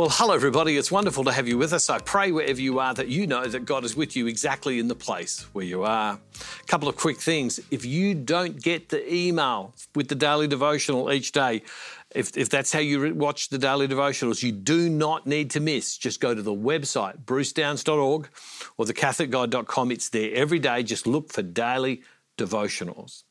Well, hello, everybody. It's wonderful to have you with us. I pray wherever you are that you know that God is with you exactly in the place where you are. A couple of quick things. If you don't get the email with the daily devotional each day, if that's how you watch the daily devotionals, you do not need to miss. Just go to the website, BruceDownes.org or thecatholicguide.com. It's there every day. Just look for daily devotionals.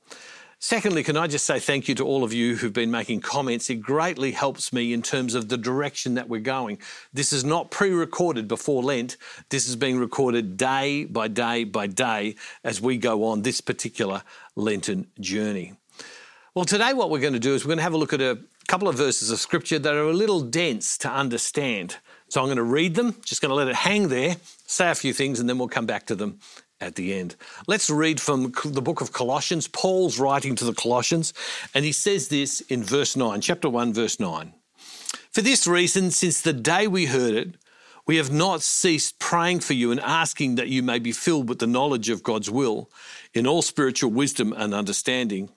Secondly, can I just say thank you to all of you who've been making comments. It greatly helps me in terms of the direction that we're going. This is not pre-recorded before Lent. This is being recorded day by day by day as we go on this particular Lenten journey. Well, today what we're going to do is we're going to have a look at a couple of verses of Scripture that are a little dense to understand. So I'm going to read them, just going to let it hang there, say a few things, and then we'll come back to them at the end. Let's read from the book of Colossians. Paul's writing to the Colossians, and he says this in verse 9, chapter 1, verse 9. For this reason, since the day we heard it, we have not ceased praying for you and asking that you may be filled with the knowledge of God's will in all spiritual wisdom and understanding,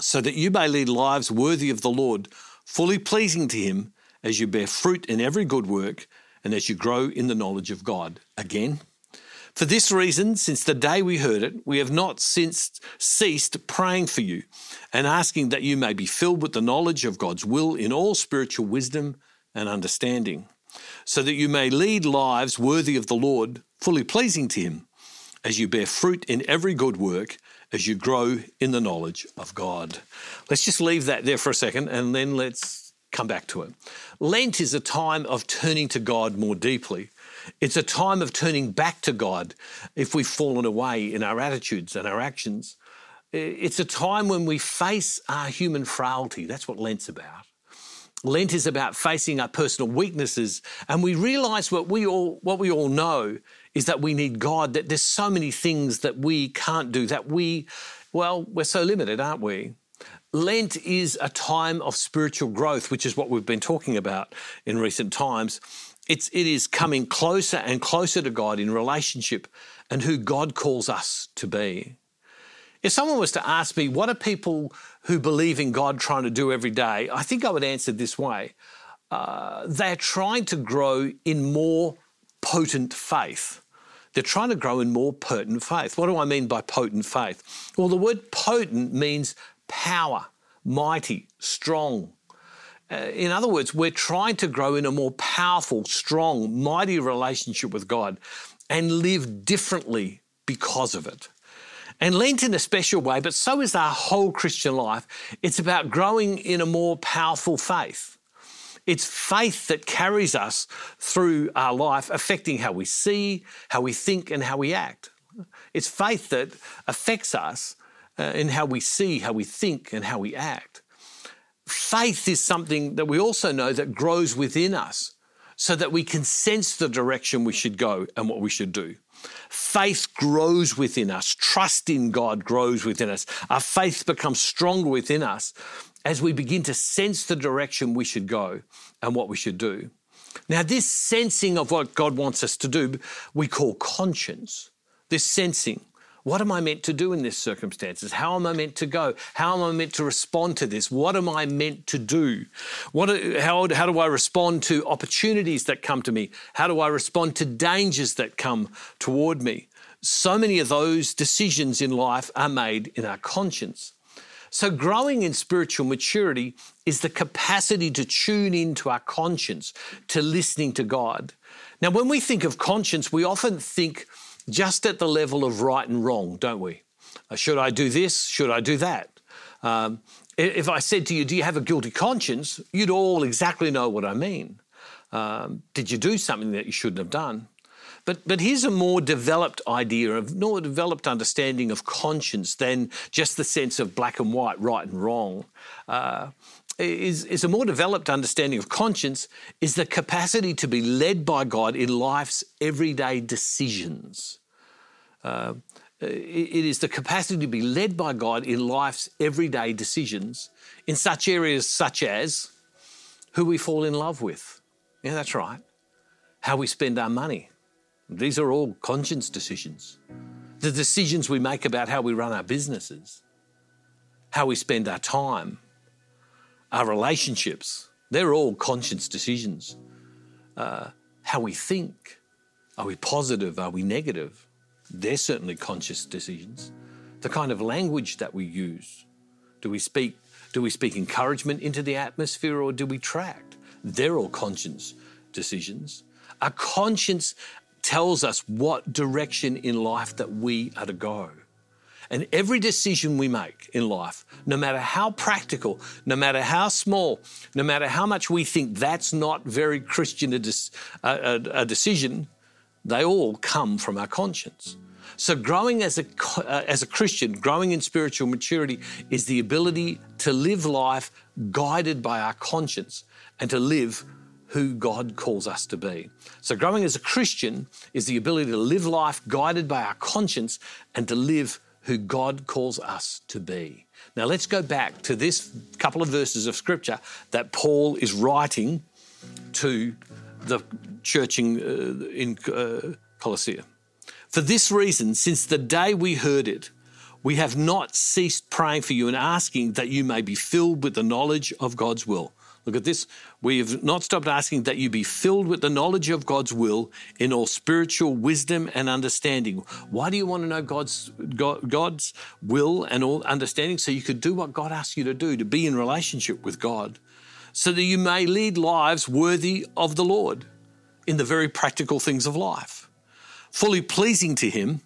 so that you may lead lives worthy of the Lord, fully pleasing to Him as you bear fruit in every good work and as you grow in the knowledge of God. Again, for this reason, since the day we heard it, we have not since ceased praying for you and asking that you may be filled with the knowledge of God's will in all spiritual wisdom and understanding, so that you may lead lives worthy of the Lord, fully pleasing to Him, as you bear fruit in every good work, as you grow in the knowledge of God. Let's just leave that there for a second and then let's come back to it. Lent is a time of turning to God more deeply. It's a time of turning back to God if we've fallen away in our attitudes and our actions. It's a time when we face our human frailty. That's what Lent's about. Lent is about facing our personal weaknesses, and we realise what we all know is that we need God, that there's so many things that we can't do, that we're so limited, aren't we? Lent is a time of spiritual growth, which is what we've been talking about in recent times. It is coming closer and closer to God in relationship and who God calls us to be. If someone was to ask me, what are people who believe in God trying to do every day? I think I would answer this way. They're trying to grow in more potent faith. They're trying to grow in more potent faith. What do I mean by potent faith? Well, the word potent means power, mighty, strong. In other words, we're trying to grow in a more powerful, strong, mighty relationship with God and live differently because of it. And Lent in a special way, but so is our whole Christian life. It's about growing in a more powerful faith. It's faith that carries us through our life, affecting how we see, how we think, and how we act. It's faith that affects us in how we see, how we think, and how we act. Faith is something that we also know that grows within us so that we can sense the direction we should go and what we should do. Faith grows within us. Trust in God grows within us. Our faith becomes stronger within us as we begin to sense the direction we should go and what we should do. Now, this sensing of what God wants us to do, we call conscience. This sensing. What am I meant to do in these circumstances? How am I meant to go? How am I meant to respond to this? What am I meant to do? How do I respond to opportunities that come to me? How do I respond to dangers that come toward me? So many of those decisions in life are made in our conscience. So growing in spiritual maturity is the capacity to tune into our conscience, to listening to God. Now, when we think of conscience, we often think just at the level of right and wrong, don't we? Should I do this? Should I do that? If I said to you, do you have a guilty conscience? You'd all exactly know what I mean. Did you do something that you shouldn't have done? But here's a more developed idea, a more developed understanding of conscience than just the sense of black and white, right and wrong. Is a more developed understanding of conscience is the capacity to be led by God in life's everyday decisions. It is the capacity to be led by God in life's everyday decisions in such areas such as who we fall in love with. Yeah, that's right. How we spend our money. These are all conscience decisions. The decisions we make about how we run our businesses, how we spend our time, our relationships, they're all conscience decisions. how we think. Are we positive? Are we negative? They're certainly conscious decisions. The kind of language that we use. Do we speak encouragement into the atmosphere, or do we tract? They're all conscience decisions. Our conscience tells us what direction in life that we are to go. And every decision we make in life, no matter how practical, no matter how small, no matter how much we think that's not very Christian a decision, they all come from our conscience. So growing as a Christian, growing in spiritual maturity is the ability to live life guided by our conscience and to live who God calls us to be. So growing as a Christian is the ability to live life guided by our conscience and to live who God calls us to be. Now let's go back to this couple of verses of scripture that Paul is writing to the church in Colossae. For this reason, since the day we heard it, we have not ceased praying for you and asking that you may be filled with the knowledge of God's will. Look at this. We have not stopped asking that you be filled with the knowledge of God's will in all spiritual wisdom and understanding. Why do you want to know God's will and all understanding? So you could do what God asks you to do, to be in relationship with God, so that you may lead lives worthy of the Lord in the very practical things of life, fully pleasing to Him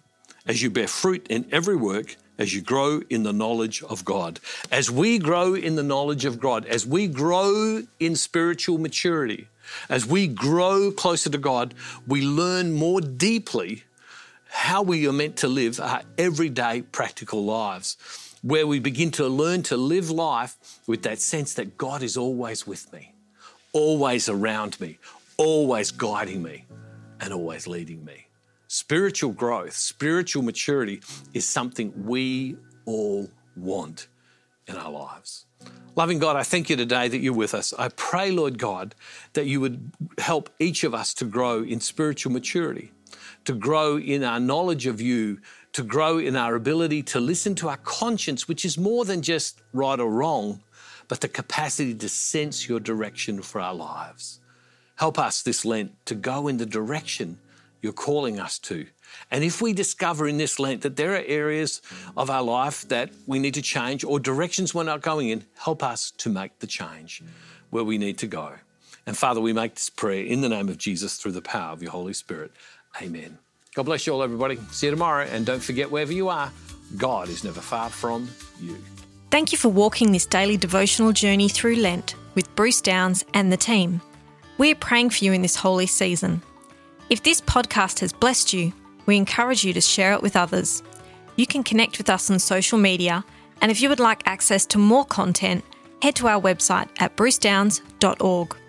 as you bear fruit in every work, as you grow in the knowledge of God. As we grow in the knowledge of God, as we grow in spiritual maturity, as we grow closer to God, we learn more deeply how we are meant to live our everyday practical lives, where we begin to learn to live life with that sense that God is always with me, always around me, always guiding me, and always leading me. Spiritual growth, spiritual maturity is something we all want in our lives. Loving God, I thank you today that you're with us. I pray, Lord God, that you would help each of us to grow in spiritual maturity, to grow in our knowledge of you, to grow in our ability to listen to our conscience, which is more than just right or wrong, but the capacity to sense your direction for our lives. Help us this Lent to go in the direction you're calling us to. And if we discover in this Lent that there are areas of our life that we need to change or directions we're not going in, help us to make the change where we need to go. And Father, we make this prayer in the name of Jesus through the power of your Holy Spirit. Amen. God bless you all, everybody. See you tomorrow. And don't forget, wherever you are, God is never far from you. Thank you for walking this daily devotional journey through Lent with Bruce Downes and the team. We're praying for you in this holy season. If this podcast has blessed you, we encourage you to share it with others. You can connect with us on social media, and if you would like access to more content, head to our website at BruceDownes.org.